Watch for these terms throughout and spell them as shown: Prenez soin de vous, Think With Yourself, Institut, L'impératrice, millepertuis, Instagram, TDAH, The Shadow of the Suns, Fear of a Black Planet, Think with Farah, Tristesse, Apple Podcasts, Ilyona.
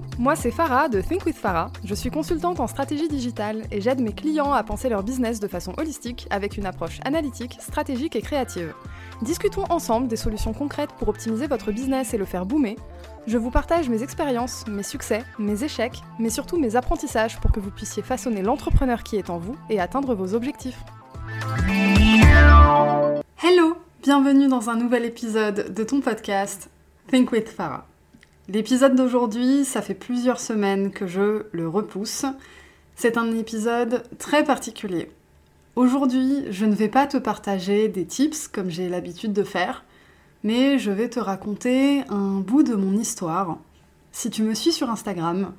Coucou, moi c'est Farah de Think with Farah, je suis consultante en stratégie digitale et j'aide mes clients à penser leur business de façon holistique avec une approche analytique, stratégique et créative. Discutons ensemble des solutions concrètes pour optimiser votre business et le faire boomer. Je vous partage mes expériences, mes succès, mes échecs, mais surtout mes apprentissages pour que vous puissiez façonner l'entrepreneur qui est en vous et atteindre vos objectifs. Hello, bienvenue dans un nouvel épisode de ton podcast Think with Farah. L'épisode d'aujourd'hui, ça fait plusieurs semaines que je le repousse. C'est un épisode très particulier. Aujourd'hui, je ne vais pas te partager des tips comme j'ai l'habitude de faire, mais je vais te raconter un bout de mon histoire. Si tu me suis sur Instagram,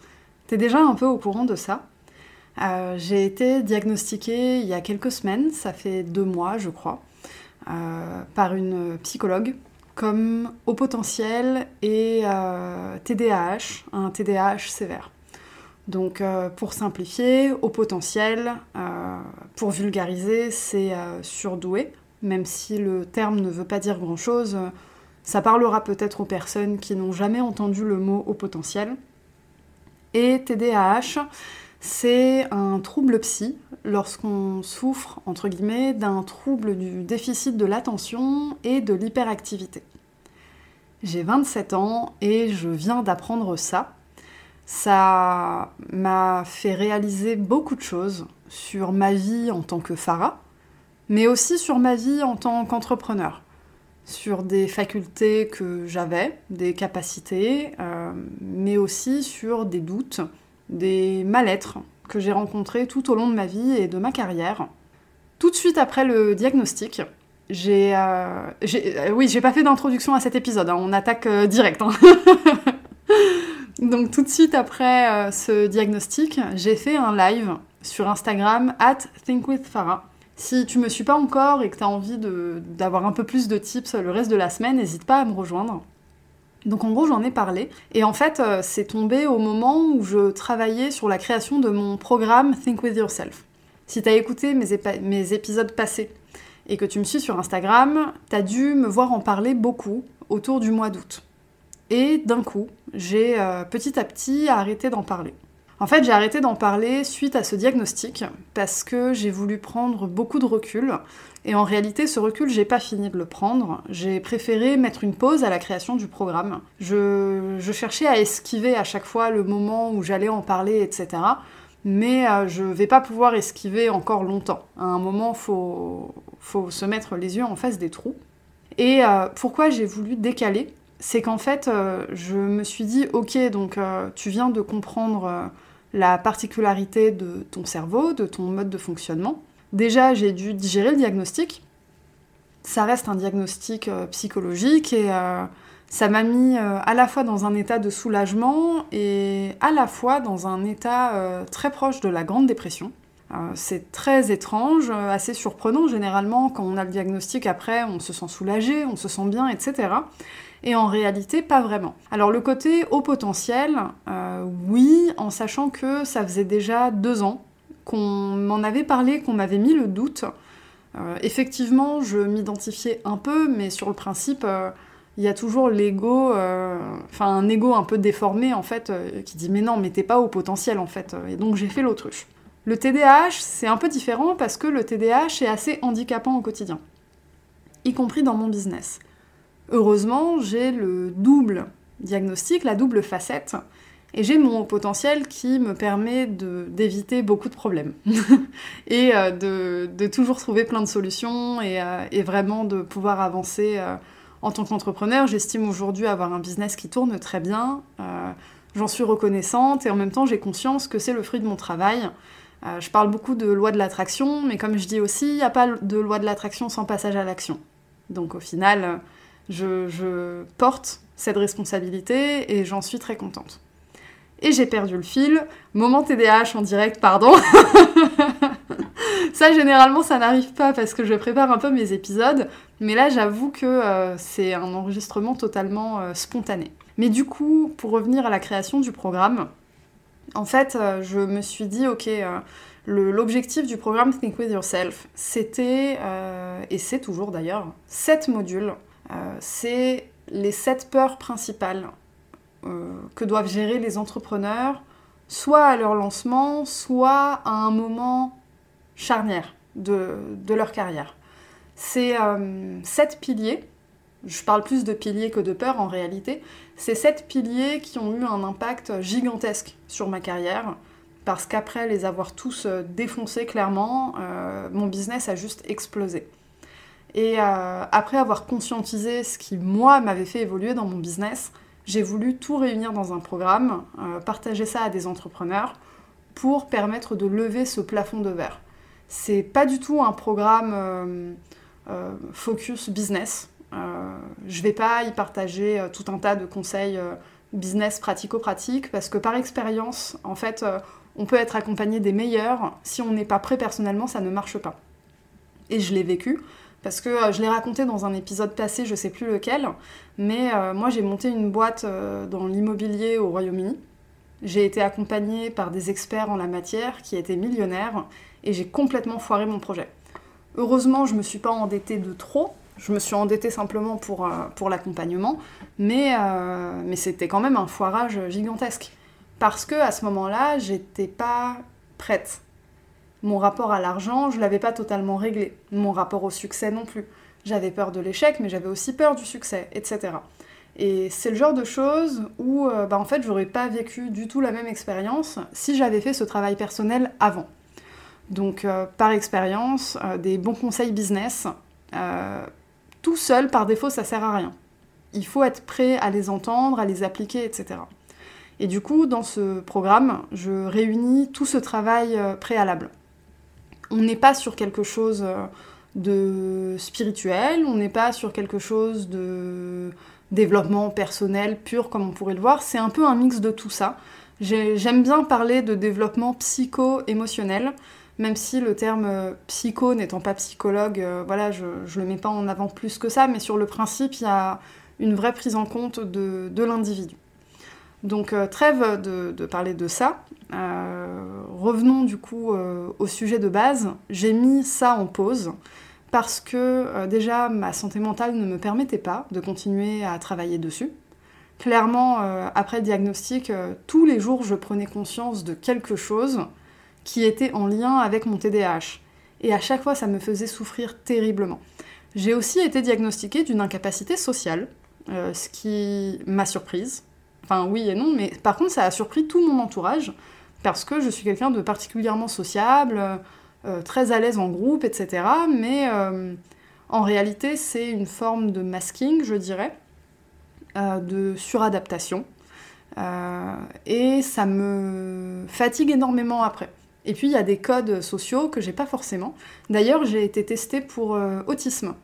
t'es déjà un peu au courant de ça. J'ai été diagnostiquée il y a quelques semaines, ça fait 2 mois je crois, par une psychologue, comme au potentiel et TDAH, un TDAH sévère. Donc pour simplifier, au potentiel, pour vulgariser, c'est surdoué, même si le terme ne veut pas dire grand-chose, ça parlera peut-être aux personnes qui n'ont jamais entendu le mot au potentiel. Et TDAH, c'est un trouble psy, lorsqu'on souffre, entre guillemets, d'un trouble du déficit de l'attention et de l'hyperactivité. J'ai 27 ans et je viens d'apprendre ça. Ça m'a fait réaliser beaucoup de choses sur ma vie en tant que Farah, mais aussi sur ma vie en tant qu'entrepreneur, sur des facultés que j'avais, des capacités, mais aussi sur des doutes, des mal-être que j'ai rencontrés tout au long de ma vie et de ma carrière. Tout de suite après le diagnostic, j'ai pas fait d'introduction à cet épisode, hein, on attaque direct. Hein. Donc tout de suite après ce diagnostic, j'ai fait un live sur Instagram @thinkwithfarah. Si tu me suis pas encore et que t'as envie d'avoir un peu plus de tips le reste de la semaine, n'hésite pas à me rejoindre. Donc en gros j'en ai parlé, et en fait c'est tombé au moment où je travaillais sur la création de mon programme Think With Yourself. Si t'as écouté mes épisodes passés et que tu me suis sur Instagram, t'as dû me voir en parler beaucoup autour du mois d'août. Et d'un coup, j'ai petit à petit arrêté d'en parler. En fait j'ai arrêté d'en parler suite à ce diagnostic, parce que j'ai voulu prendre beaucoup de recul, et en réalité ce recul j'ai pas fini de le prendre, j'ai préféré mettre une pause à la création du programme. Je cherchais à esquiver à chaque fois le moment où j'allais en parler, etc. Mais je vais pas pouvoir esquiver encore longtemps. À un moment faut se mettre les yeux en face des trous. Et pourquoi j'ai voulu décaler, c'est qu'en fait je me suis dit ok, donc tu viens de comprendre la particularité de ton cerveau, de ton mode de fonctionnement. Déjà, j'ai dû digérer le diagnostic. Ça reste un diagnostic psychologique et ça m'a mis à la fois dans un état de soulagement et à la fois dans un état très proche de la Grande Dépression. C'est très étrange, assez surprenant. Généralement, quand on a le diagnostic, après, on se sent soulagé, on se sent bien, etc. Et en réalité, pas vraiment. Alors le côté haut potentiel, oui, en sachant que ça faisait déjà 2 ans qu'on m'en avait parlé, qu'on m'avait mis le doute. Effectivement, je m'identifiais un peu, mais sur le principe, il y a toujours l'ego, un ego un peu déformé, en fait, qui dit « mais non, mais t'es pas au potentiel, en fait ». Et donc j'ai fait l'autruche. Le TDAH, c'est un peu différent parce que le TDAH est assez handicapant au quotidien, y compris dans mon business. Heureusement, j'ai le double diagnostic, la double facette, et j'ai mon potentiel qui me permet d'éviter beaucoup de problèmes et de toujours trouver plein de solutions et vraiment de pouvoir avancer en tant qu'entrepreneur. J'estime aujourd'hui avoir un business qui tourne très bien, j'en suis reconnaissante et en même temps j'ai conscience que c'est le fruit de mon travail. Je parle beaucoup de loi de l'attraction, mais comme je dis aussi, il n'y a pas de loi de l'attraction sans passage à l'action. Donc au final, je porte cette responsabilité et j'en suis très contente. Et j'ai perdu le fil. Moment TDAH en direct, pardon. Ça, généralement, ça n'arrive pas parce que je prépare un peu mes épisodes. Mais là, j'avoue que c'est un enregistrement totalement spontané. Mais du coup, pour revenir à la création du programme, en fait, je me suis dit, ok, l'objectif du programme Think With Yourself, c'était, et c'est toujours d'ailleurs, 7 modules. C'est les 7 peurs principales que doivent gérer les entrepreneurs, soit à leur lancement, soit à un moment charnière de leur carrière. C'est 7 piliers, je parle plus de piliers que de peurs en réalité, c'est 7 piliers qui ont eu un impact gigantesque sur ma carrière, parce qu'après les avoir tous défoncés clairement, mon business a juste explosé. Et après avoir conscientisé ce qui, moi, m'avait fait évoluer dans mon business, j'ai voulu tout réunir dans un programme, partager ça à des entrepreneurs pour permettre de lever ce plafond de verre. C'est pas du tout un programme focus business. Je vais pas y partager tout un tas de conseils business pratico-pratiques parce que par expérience, en fait, on peut être accompagné des meilleurs. Si on n'est pas prêt personnellement, ça ne marche pas. Et je l'ai vécu. Parce que je l'ai raconté dans un épisode passé, je sais plus lequel, mais moi j'ai monté une boîte dans l'immobilier au Royaume-Uni. J'ai été accompagnée par des experts en la matière qui étaient millionnaires et j'ai complètement foiré mon projet. Heureusement, je me suis pas endettée de trop, je me suis endettée simplement pour l'accompagnement, mais c'était quand même un foirage gigantesque. Parce que à ce moment-là, j'étais pas prête. Mon rapport à l'argent, je l'avais pas totalement réglé. Mon rapport au succès non plus. J'avais peur de l'échec, mais j'avais aussi peur du succès, etc. Et c'est le genre de choses où, en fait, j'aurais pas vécu du tout la même expérience si j'avais fait ce travail personnel avant. Donc, par expérience, des bons conseils business, tout seul, par défaut, ça sert à rien. Il faut être prêt à les entendre, à les appliquer, etc. Et du coup, dans ce programme, je réunis tout ce travail préalable. On n'est pas sur quelque chose de spirituel, on n'est pas sur quelque chose de développement personnel pur comme on pourrait le voir, c'est un peu un mix de tout ça. J'aime bien parler de développement psycho-émotionnel, même si le terme psycho n'étant pas psychologue, voilà, je le mets pas en avant plus que ça, mais sur le principe, il y a une vraie prise en compte de l'individu. Donc trêve de parler de ça, revenons du coup au sujet de base. J'ai mis ça en pause parce que déjà ma santé mentale ne me permettait pas de continuer à travailler dessus. Clairement, après le diagnostic, tous les jours je prenais conscience de quelque chose qui était en lien avec mon TDAH. Et à chaque fois ça me faisait souffrir terriblement. J'ai aussi été diagnostiquée d'une incapacité sociale, ce qui m'a surprise. Enfin oui et non, mais par contre ça a surpris tout mon entourage parce que je suis quelqu'un de particulièrement sociable, très à l'aise en groupe, etc. Mais en réalité c'est une forme de masking, je dirais, de suradaptation. Et ça me fatigue énormément après. Et puis il y a des codes sociaux que j'ai pas forcément. D'ailleurs j'ai été testée pour autisme.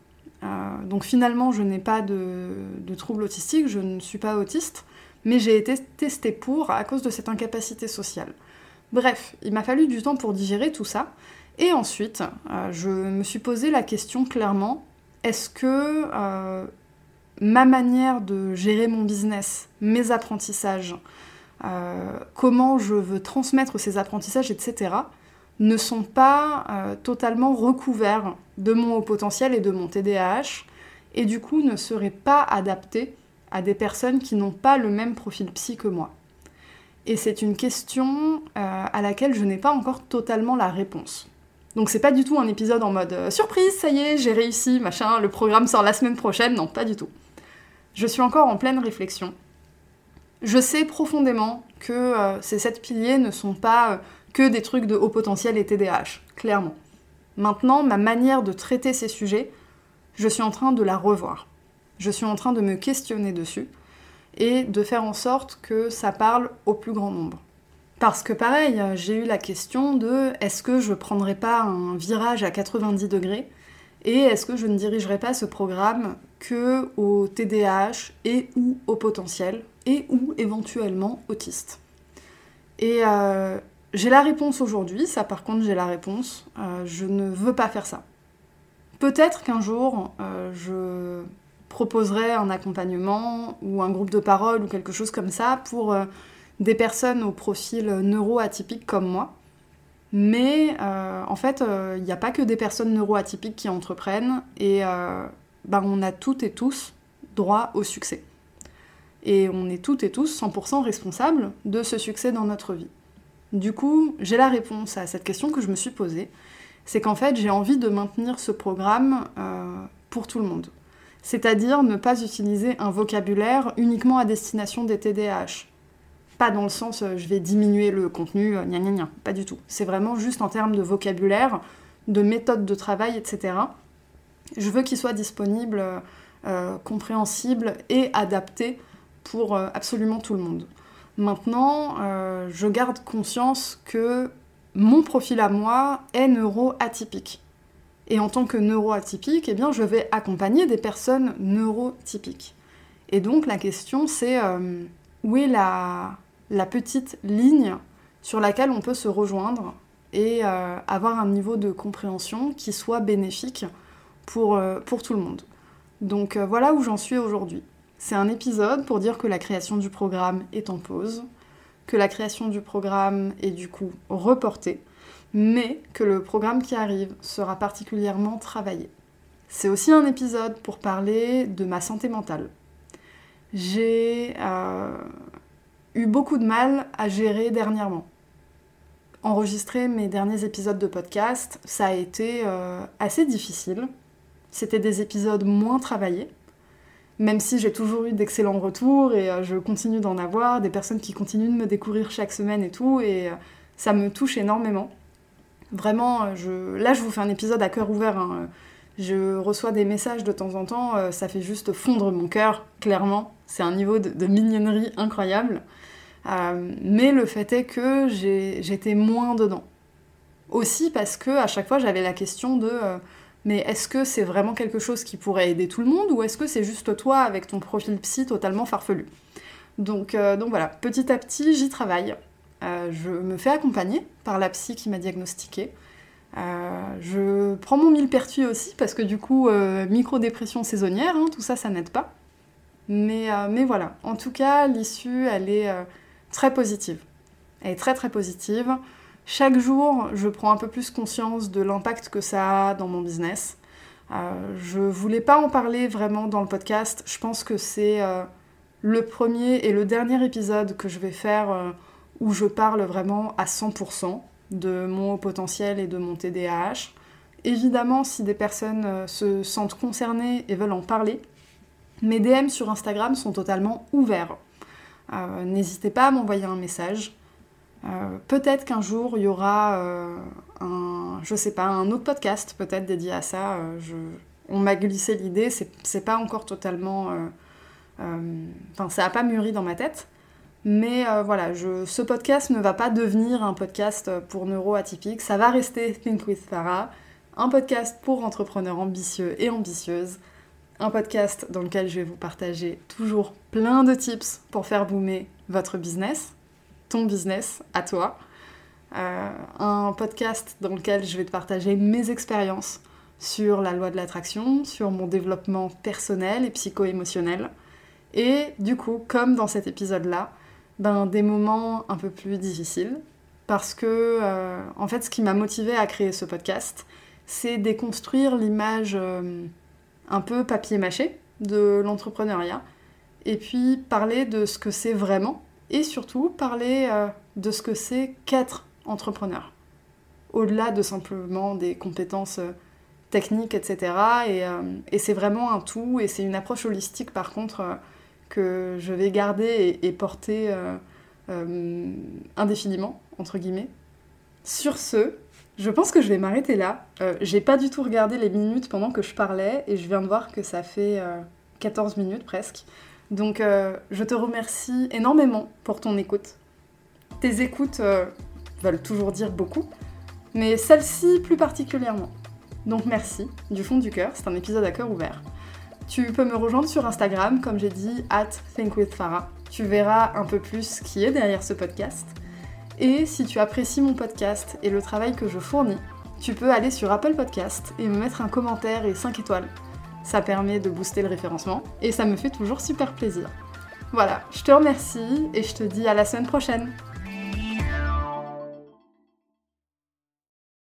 Donc finalement je n'ai pas de trouble autistique, je ne suis pas autiste. Mais j'ai été testée à cause de cette incapacité sociale. Bref, il m'a fallu du temps pour digérer tout ça, et ensuite, je me suis posé la question clairement, est-ce que ma manière de gérer mon business, mes apprentissages, comment je veux transmettre ces apprentissages, etc., ne sont pas totalement recouverts de mon haut potentiel et de mon TDAH, et du coup ne seraient pas adaptés à des personnes qui n'ont pas le même profil psy que moi. Et c'est une question à laquelle je n'ai pas encore totalement la réponse. Donc c'est pas du tout un épisode en mode « Surprise, ça y est, j'ai réussi, machin, le programme sort la semaine prochaine », non, pas du tout. Je suis encore en pleine réflexion. Je sais profondément que ces 7 piliers ne sont pas que des trucs de haut potentiel et TDAH, clairement. Maintenant, ma manière de traiter ces sujets, je suis en train de la revoir. Je suis en train de me questionner dessus et de faire en sorte que ça parle au plus grand nombre. Parce que pareil, j'ai eu la question de est-ce que je prendrais pas un virage à 90 degrés et est-ce que je ne dirigerais pas ce programme que au TDAH et ou au potentiel et ou éventuellement autiste. Et j'ai la réponse aujourd'hui, ça par contre j'ai la réponse, je ne veux pas faire ça. Peut-être qu'un jour je proposerait un accompagnement ou un groupe de parole ou quelque chose comme ça pour des personnes au profil neuro-atypique comme moi. Mais en fait, il n'y a pas que des personnes neuro-atypiques qui entreprennent et on a toutes et tous droit au succès. et on est toutes et tous 100% responsables de ce succès dans notre vie. Du coup, j'ai la réponse à cette question que je me suis posée, c'est qu'en fait, j'ai envie de maintenir ce programme pour tout le monde. C'est-à-dire ne pas utiliser un vocabulaire uniquement à destination des TDAH. Pas dans le sens « je vais diminuer le contenu, gna gna gna », pas du tout. C'est vraiment juste en termes de vocabulaire, de méthode de travail, etc. Je veux qu'il soit disponible, compréhensible et adapté pour absolument tout le monde. Maintenant, je garde conscience que mon profil à moi est neuroatypique. Et en tant que neuroatypique, eh bien, je vais accompagner des personnes neurotypiques. Et donc la question c'est où est la petite ligne sur laquelle on peut se rejoindre et avoir un niveau de compréhension qui soit bénéfique pour tout le monde. Donc voilà où j'en suis aujourd'hui. C'est un épisode pour dire que la création du programme est en pause, que la création du programme est du coup reportée, mais que le programme qui arrive sera particulièrement travaillé. C'est aussi un épisode pour parler de ma santé mentale. J'ai eu beaucoup de mal à gérer dernièrement. Enregistrer mes derniers épisodes de podcast, ça a été assez difficile. C'était des épisodes moins travaillés, même si j'ai toujours eu d'excellents retours et je continue d'en avoir, des personnes qui continuent de me découvrir chaque semaine et tout, et ça me touche énormément. Vraiment, là je vous fais un épisode à cœur ouvert, hein. Je reçois des messages de temps en temps, ça fait juste fondre mon cœur, clairement. C'est un niveau de mignonnerie incroyable. Mais le fait est que j'étais moins dedans. Aussi parce que à chaque fois j'avais la question de mais est-ce que c'est vraiment quelque chose qui pourrait aider tout le monde ou est-ce que c'est juste toi avec ton profil psy totalement farfelu ? Donc voilà, petit à petit j'y travaille. Je me fais accompagner par la psy qui m'a diagnostiquée. Je prends mon millepertuis aussi parce que du coup, micro-dépression saisonnière, hein, tout ça, ça n'aide pas. Mais voilà, en tout cas, l'issue, elle est très positive. Elle est très très positive. Chaque jour, je prends un peu plus conscience de l'impact que ça a dans mon business. Je voulais pas en parler vraiment dans le podcast. Je pense que c'est le premier et le dernier épisode que je vais faire où je parle vraiment à 100% de mon haut potentiel et de mon TDAH. Évidemment, si des personnes se sentent concernées et veulent en parler, mes DM sur Instagram sont totalement ouverts. N'hésitez pas à m'envoyer un message. Peut-être qu'un jour, il y aura un autre podcast peut-être dédié à ça. On m'a glissé l'idée, c'est pas encore totalement... ça n'a pas mûri dans ma tête. Mais voilà, ce podcast ne va pas devenir un podcast pour neuro-atypiques, ça va rester Think with Farah, un podcast pour entrepreneurs ambitieux et ambitieuses, un podcast dans lequel je vais vous partager toujours plein de tips pour faire boomer votre business, ton business à toi, un podcast dans lequel je vais te partager mes expériences sur la loi de l'attraction, sur mon développement personnel et psycho-émotionnel, et du coup, comme dans cet épisode-là, des moments un peu plus difficiles parce que, en fait, ce qui m'a motivée à créer ce podcast, c'est déconstruire l'image un peu papier-mâché de l'entrepreneuriat et puis parler de ce que c'est vraiment et surtout parler de ce que c'est qu'être entrepreneur, au-delà de simplement des compétences techniques, etc. Et c'est vraiment un tout et c'est une approche holistique, par contre, que je vais garder et porter indéfiniment, entre guillemets. Sur ce, je pense que je vais m'arrêter là. J'ai pas du tout regardé les minutes pendant que je parlais et je viens de voir que ça fait 14 minutes presque. Donc je te remercie énormément pour ton écoute. Tes écoutes veulent toujours dire beaucoup, mais celle-ci plus particulièrement. Donc merci, du fond du cœur, c'est un épisode à cœur ouvert. Tu peux me rejoindre sur Instagram, comme j'ai dit, @thinkwithfarah. Tu verras un peu plus ce qui est derrière ce podcast. Et si tu apprécies mon podcast et le travail que je fournis, tu peux aller sur Apple Podcasts et me mettre un commentaire et 5 étoiles. Ça permet de booster le référencement et ça me fait toujours super plaisir. Voilà, je te remercie et je te dis à la semaine prochaine.